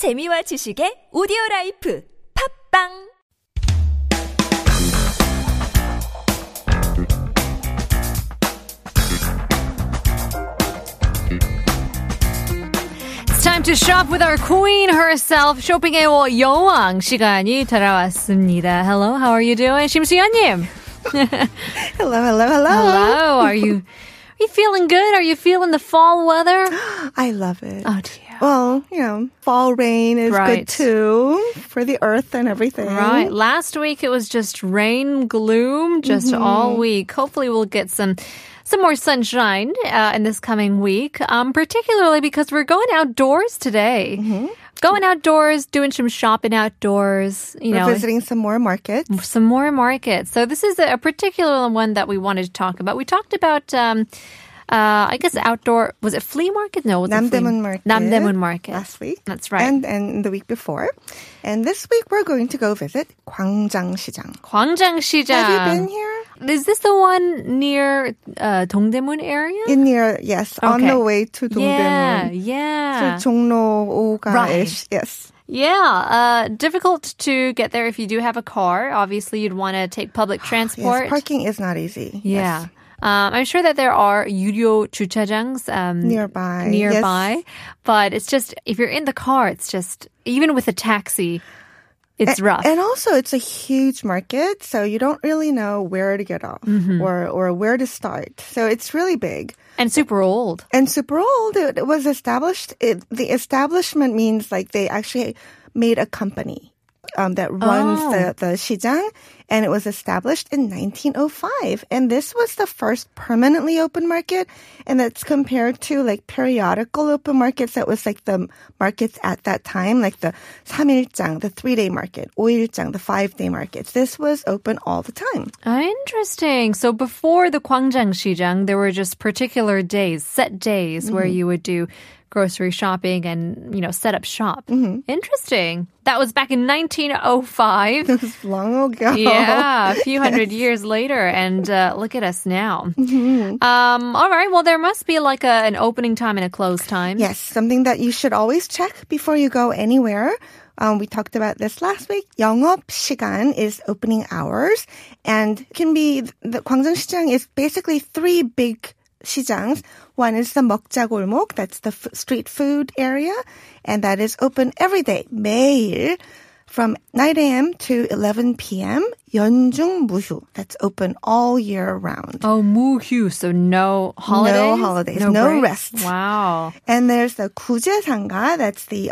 재미와 지식의 오디오라이프 팝빵! Time to shop with our queen herself. 쇼핑의 여왕 시간이 돌아왔습니다. Hello, how are you doing? Shim Suyeon-nim. Hello, hello, hello. Hello, are you feeling good? Are you feeling the fall weather? I love it. Oh, dear. Well, you know, fall rain is right. Good too for the earth and everything. Right. Last week it was just rain, gloom, just all week. Hopefully we'll get some more sunshine in this coming week, particularly because we're going outdoors today. Mm-hmm. Going outdoors, doing some shopping outdoors. We're visiting some more markets. Some more markets. So this is a particular one that we wanted to talk about. We talked about... I guess outdoor, was it flea market? No, it was Namdaemun Market. Last week. That's right. And the week before. And this week we're going to go visit Gwangjang 시장. Gwangjang 시장. Have you been here? Is this the one near Dongdaemun area? Yes, okay. On the way to Dongdaemun. Yeah. So Jongno 5-ga-ish. Yes. Yeah, difficult to get there if you do have a car. Obviously, you'd want to take public transport. Yes, parking is not easy. Yeah. Yes. I'm sure that there are 유료 주차장s nearby. Yes. But it's just, if you're in the car, it's just, even with a taxi, it's rough. And also, it's a huge market, so you don't really know where to get off or where to start. So it's really big. And super old. It was established. The establishment means like they actually made a company. That runs the 시장, and it was established in 1905. And this was the first permanently open market, and that's compared to like periodical open markets that was like the markets at that time, like the 3일장, the 3-day market, 5일장, the 5-day markets. This was open all the time. Interesting. So before the Gwangjang 시장, there were just particular days, set days where you would do grocery shopping and, set up shop. Interesting. That was back in 1905. That was long ago. Yeah, a few hundred years later. And look at us now. All right. Well, there must be like an opening time and a close time. Yes, something that you should always check before you go anywhere. We talked about this last week. 영업 시간 is opening hours. And can be, the Gwangjang 시장 is basically three big 시장s. One is the 먹자 골목, that's the street food area, and that is open every day, 매일, from 9 a.m. to 11 p.m., 연중 무휴, that's open all year round. Oh, 무휴, so no holidays? No holidays, no rest. Wow. And there's the 구제상가, that's the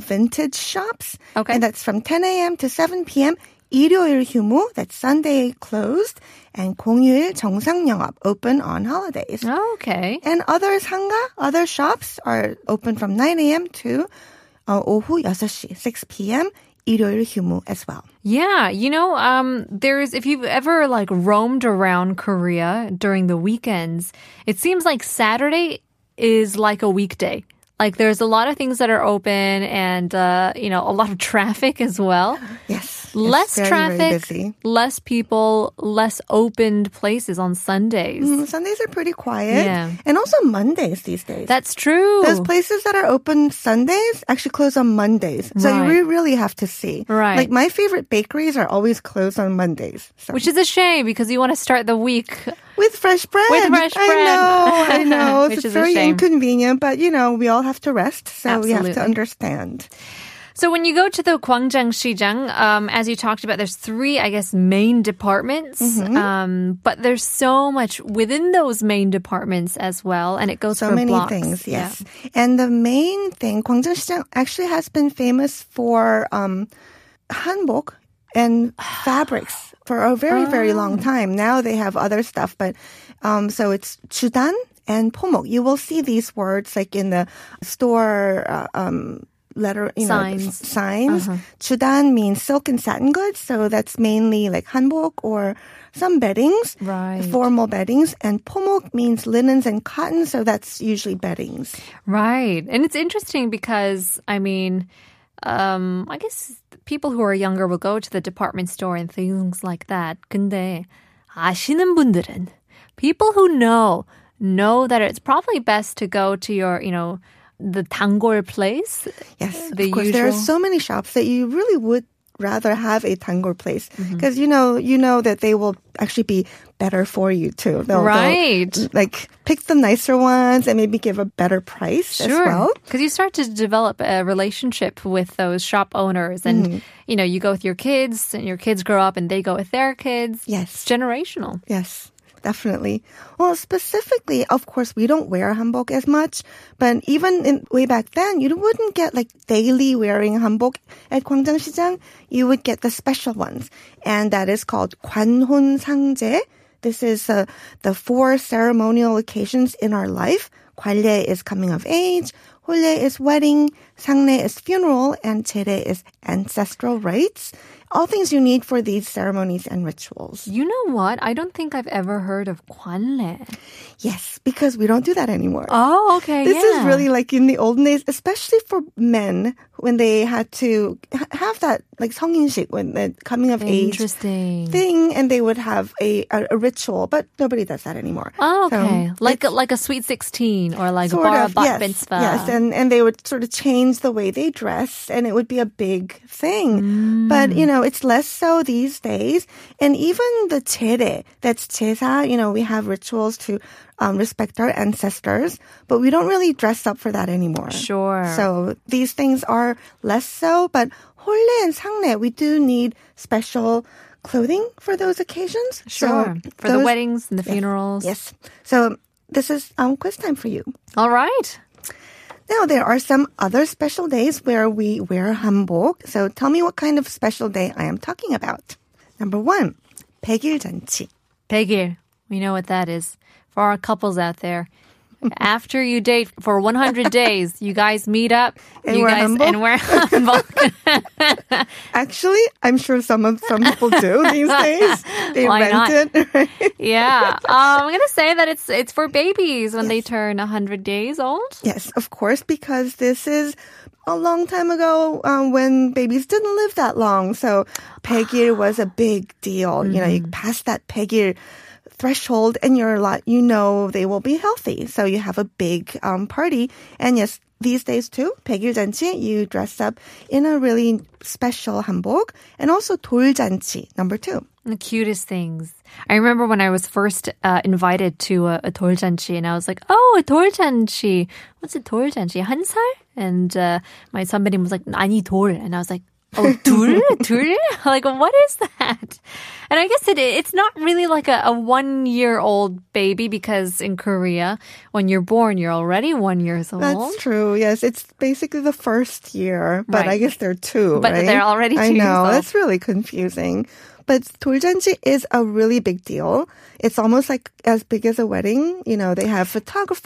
vintage shops, okay. And that's from 10 a.m. to 7 p.m., 일요일 휴무, that's Sunday closed, and 공휴일 정상 영업, open on holidays. Okay. And other 상가, other shops are open from 9 a.m. to 오후 6시, 6 p.m., 일요일 휴무 as well. Yeah, if you've ever like roamed around Korea during the weekends, it seems like Saturday is like a weekday. Like there's a lot of things that are open and, a lot of traffic as well. Yes. Less traffic, very busy. Less people, less opened places on Sundays. Sundays are pretty quiet. Yeah. And also Mondays these days. That's true. Those places that are open Sundays actually close on Mondays. So you really have to see. Right. Like my favorite bakeries are always closed on Mondays. So. Which is a shame because you want to start the week with fresh bread. I know. Which is very inconvenient, but we all have to rest. So we have to understand. So when you go to the Gwangjang Shijang, as you talked about, there's three, I guess, main departments. But there's so much within those main departments as well, and it goes for blocks. So many things, yes. Yeah. And the main thing, Gwangjang Shijang actually has been famous for hanbok and fabrics for a very, very long time. Now they have other stuff, but so it's 주단 and 포목. You will see these words like in the store. Signs. 주단 means silk and satin goods, so that's mainly like hanbok or some beddings, formal beddings, and pomok means linens and cotton, so that's usually beddings. Right, and it's interesting because I guess people who are younger will go to the department store and things like that. 근데 아시는 분들은 people who know that it's probably best to go to your the 단골 place? Yes, of course. There are so many shops that you really would rather have a 단골 place because you know that they will actually be better for you too. They'll like pick the nicer ones and maybe give a better price as well. Because you start to develop a relationship with those shop owners, and you know you go with your kids, and your kids grow up, and they go with their kids. Yes, it's generational. Yes. Definitely. Well, specifically, of course, we don't wear hanbok as much. But even way back then, you wouldn't get like daily wearing hanbok at Gwangjang 시장. You would get the special ones. And that is called 관혼 상제. This is the four ceremonial occasions in our life. 관례 is coming of age. 혼례 is wedding. 상례 is funeral. And 제례 is ancestral rites. All things you need for these ceremonies and rituals. You know what? I don't think I've ever heard of 관례. Yes, because we don't do that anymore. Oh, okay. This is really like in the olden days, especially for men when they had to have that like 성인식, when the coming of age thing, and they would have a ritual, but nobody does that anymore. Oh, okay. So like a sweet 16 or like bar bat mitzvah. Yes, and they would sort of change the way they dress, and it would be a big thing. Mm. But you know, it's less so these days. And even the 제례, that's 제사, you know, we have rituals to respect our ancestors, but we don't really dress up for that anymore. Sure. So these things are less so, but 혼례 and 상례, we do need special clothing for those occasions. Sure. So for the weddings and the funerals. Yes. So this is quiz time for you. All right. Now, there are some other special days where we wear hanbok. So tell me what kind of special day I am talking about. Number one, 100일 잔치. 100일. We know what that is. For our couples out there, after you date for 100 days, you guys meet up and wear hanbok. Actually, I'm sure some people do these days. They rent it. Right? Yeah. I'm going to say that it's for babies when they turn 100 days old. Yes, of course, because this is a long time ago when babies didn't live that long. So 100일 was a big deal. You know, you pass that 100일 threshold and you're a lot, you know, they will be healthy. So you have a big party. And yes, these days too, 100일 잔치, you dress up in a really special hanbok. And also 돌 잔치, number two. The cutest things. I remember when I was first invited to a 돌 잔치, and I was like, oh, a 돌 잔치. What's a 돌 잔치? 한 살? And my somebody was like, 아니 돌. And I was like, oh, 둘? Like, what is that? And I guess it's not really like a one-year-old baby, because in Korea, when you're born, you're already 1 year old. That's true, yes. It's basically the first year, but I guess they're two, but right? They're already two. I know, that's really confusing. But 돌잔치 is a really big deal. It's almost like as big as a wedding. You know, they have photographers.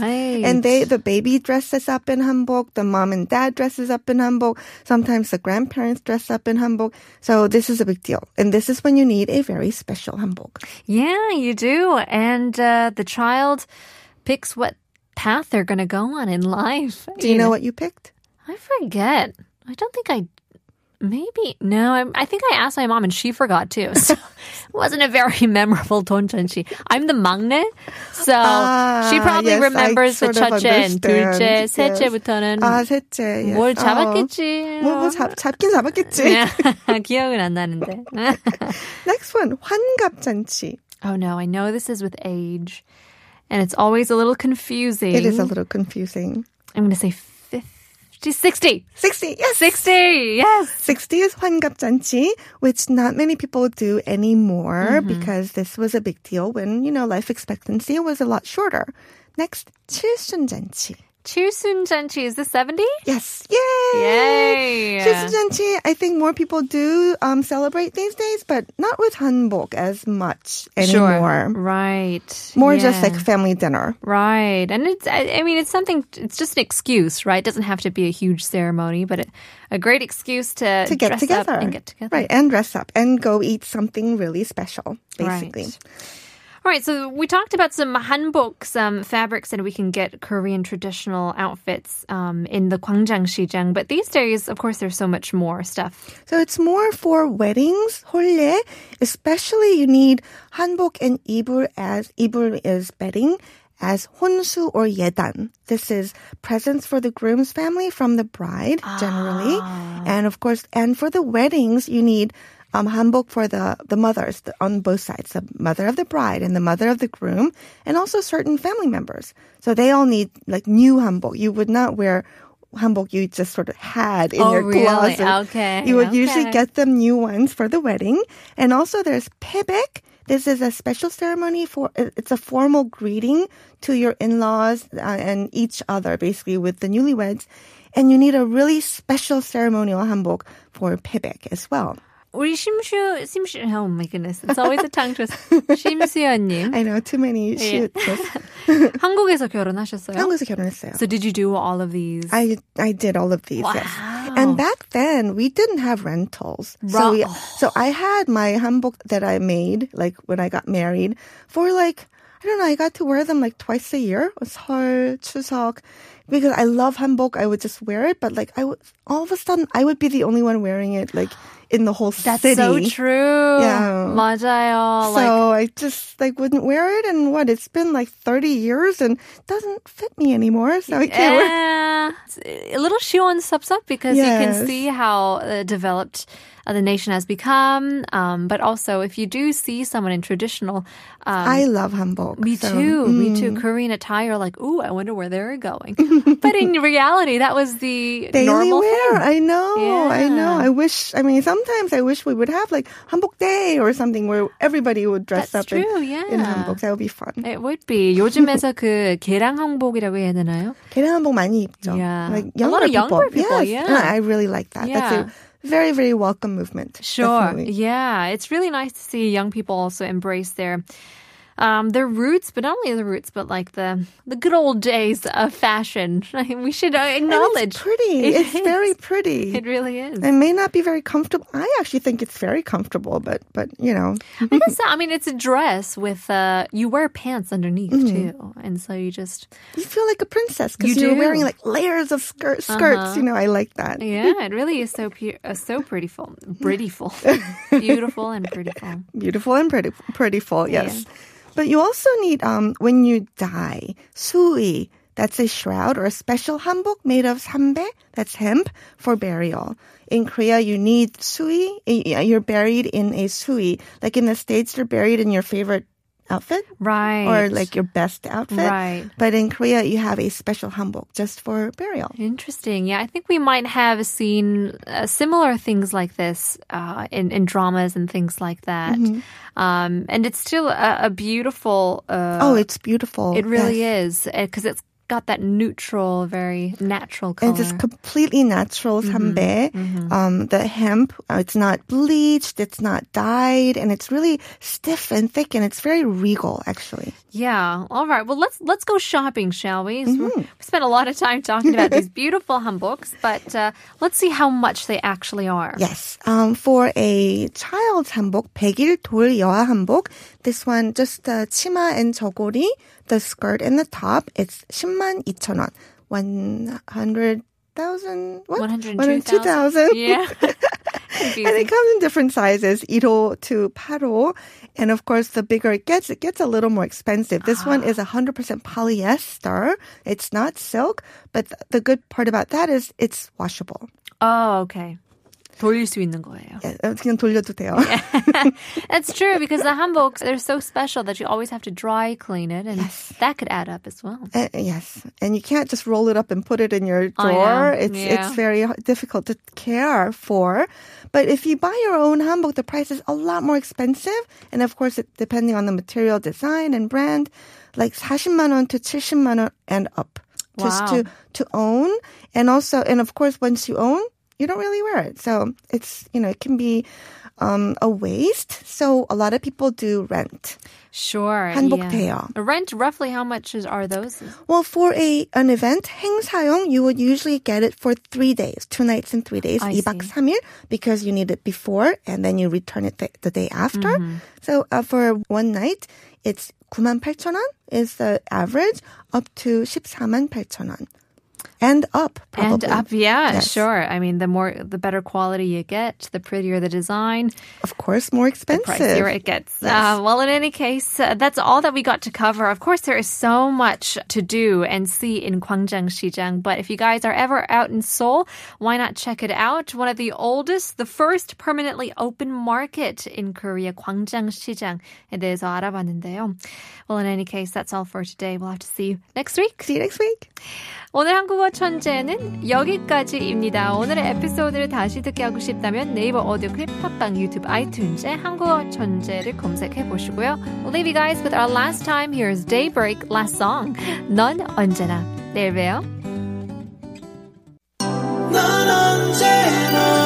Right. And the baby dresses up in hanbok. The mom and dad dresses up in hanbok. Sometimes the grandparents dress up in hanbok. So this is a big deal. And this is when you need a very special hanbok. Yeah, you do. And the child picks what path they're going to go on in life. Do you know what you picked? I forget. I don't think I Maybe. No, I think I asked my mom and she forgot too. So it wasn't a very memorable 돌잔치. I'm the 막내, so she probably remembers the 첫째, 둘째, 셋째부터는 셋째. 뭘 잡았겠지. 뭐 잡긴 잡았겠지. 기억은 안 나는데. Next one, 환갑 잔치. Oh no, I know this is with age. And it's always a little confusing. It is a little confusing. I'm going to say 60, yes. 60, yes. 60 is 환갑 잔치, which not many people do anymore because this was a big deal when, you know, life expectancy was a lot shorter. Next, 칠순 잔치. 칠순 잔치, is this 70? Yes. Yay! 칠순 잔치, I think more people do celebrate these days, but not with hanbok as much anymore. Sure. Right. More just like family dinner. Right. And it's just an excuse, right? It doesn't have to be a huge ceremony, but a great excuse to get together. And get together. Right, and dress up and go eat something really special, basically. Right. All right, so we talked about some hanbok, some fabrics that we can get Korean traditional outfits in the Gwangjang Sijang. But these days, of course, there's so much more stuff. So it's more for weddings, 혼례. Especially you need hanbok and 입을, as 입을 is bedding, as 혼수 or 예단. This is presents for the groom's family from the bride, generally. And of course, and for the weddings, you need hanbok for the mothers on both sides, the mother of the bride and the mother of the groom, and also certain family members. So they all need like new hanbok. You would not wear hanbok you just sort of had in your closet. Okay. You would usually get them new ones for the wedding. And also there's pebek. This is a special ceremony for, it's a formal greeting to your in-laws and each other, basically, with the newlyweds. And you need a really special ceremonial hanbok for pebek as well. 우리 심수, oh my goodness, it's always a tongue twist. 심수연님. I know, too many shoot. 한국에서 결혼하셨어요? 한국에서 결혼했어요. So did you do all of these? I did all of these, wow. Yes. And back then, we didn't have rentals. So I had my hanbok that I made, like when I got married, for like, I don't know, I got to wear them like twice a year. 설, 추석. Because I love hanbok, I would just wear it, but like, all of a sudden, I would be the only one wearing it, like, in the whole city. That's so true. Yeah. 맞아요. So like, I just like wouldn't wear it, and it's been like 30 years and it doesn't fit me anymore, so I can't wear it. A little 시원섭섭 because you can see how developed the nation has become. But also, if you do see someone in traditional... I love hanbok. Me too. Korean attire, like, ooh, I wonder where they're going. But in reality, that was the daily normal wear. Thing. I know. Sometimes I wish we would have like hanbok day or something where everybody would dress up in hanbok. That would be fun. It would be. 요즘에서 그 계량 한복이라고 해야 되나요? 계량 한복 많이 입죠. Yeah. Like a lot of younger people. Yes. Yeah. I really like that. Yeah. That's it. Very, very welcome movement. Sure. Definitely. Yeah. It's really nice to see young people also embrace their roots, but not only the roots, but like the good old days of fashion. I mean, we should acknowledge. And it's pretty. It's very pretty. It really is. It may not be very comfortable. I actually think it's very comfortable, but you know. I guess, I mean, it's a dress with, you wear pants underneath too. And so you feel like a princess because you're wearing like layers of skirts. You know, I like that. Yeah, it really is so prettyful. Prettyful. Beautiful and prettyful. Beautiful and prettyful, yes. Yeah. But you also need, when you die, 수의. That's a shroud or a special hanbok made of sambe, that's hemp, for burial. In Korea, you need 수의. You're buried in a 수의. Like in the States, you're buried in your favorite outfit. Right. Or like your best outfit. Right. But in Korea, you have a special hanbok just for burial. Interesting. Yeah, I think we might have seen similar things like this in dramas and things like that. Mm-hmm. And it's still a beautiful... it's beautiful. It really is. Because it's got that neutral, very natural color. It's just completely natural sambe. Mm-hmm. The hemp, it's not bleached, it's not dyed, and it's really stiff and thick, and it's very regal, actually. Yeah. All right. Well, let's go shopping, shall we? Mm-hmm. We spent a lot of time talking about these beautiful hanboks, but let's see how much they actually are. Yes. For a child's hanbok, 100일 돌 여아 hanbok, this one, just the 치마 and 저고리, the skirt and the top, it's 102,000 won. 100,000? What? 102,000. Yeah. And it comes in different sizes, 1호 to 8호. And of course, the bigger it gets a little more expensive. This one is 100% polyester. It's not silk, but the good part about that is it's washable. Oh, okay. 돌릴 수 있는 거예요. Yeah, 그냥 돌려도 돼요. That's true because the hanboks, they're so special that you always have to dry clean it and that could add up as well. Yes. And you can't just roll it up and put it in your drawer. It's very difficult to care for. But if you buy your own hanbok, the price is a lot more expensive. And of course, depending on the material design and brand, like 40만 원 to 70만 원 and up. Wow. Just to own. And of course, once you own, you don't really wear it. So it's, it can be a waste. So a lot of people do rent. Sure. 한복 대여. Rent, roughly how much are those? Well, for an event, 행사용, you would usually get it for 3 days, 2 nights and 3 days, 2박 3일, because you need it before and then you return it the day after. Mm-hmm. So for 1 night, it's 98,000 won is the average, up to 148,000 won. And up, probably. And up, yeah, yes. Sure. I mean, the better quality you get, the prettier the design. Of course, more expensive. The pricier it gets. Yes. Well, in any case, that's all that we got to cover. Of course, there is so much to do and see in Gwangjang Sijang, but if you guys are ever out in Seoul, why not check it out? One of the oldest, the first permanently open market in Korea, Gwangjang Sijang에 대해서 알아봤는데요. Well, in any case, that's all for today. We'll have to see you next week. See you next week. 오늘 한국어 천재는 여기까지입니다. 오늘의 에피소드를 다시 듣게 하고 싶다면 네이버 오디오 클립, 팟빵, 유튜브, 아이튠즈에 한국어 천재를 검색해 보시고요. We'll leave you guys with our last time. Here's Daybreak, last song. 넌 언제나. 내일 봬요. 넌 언제나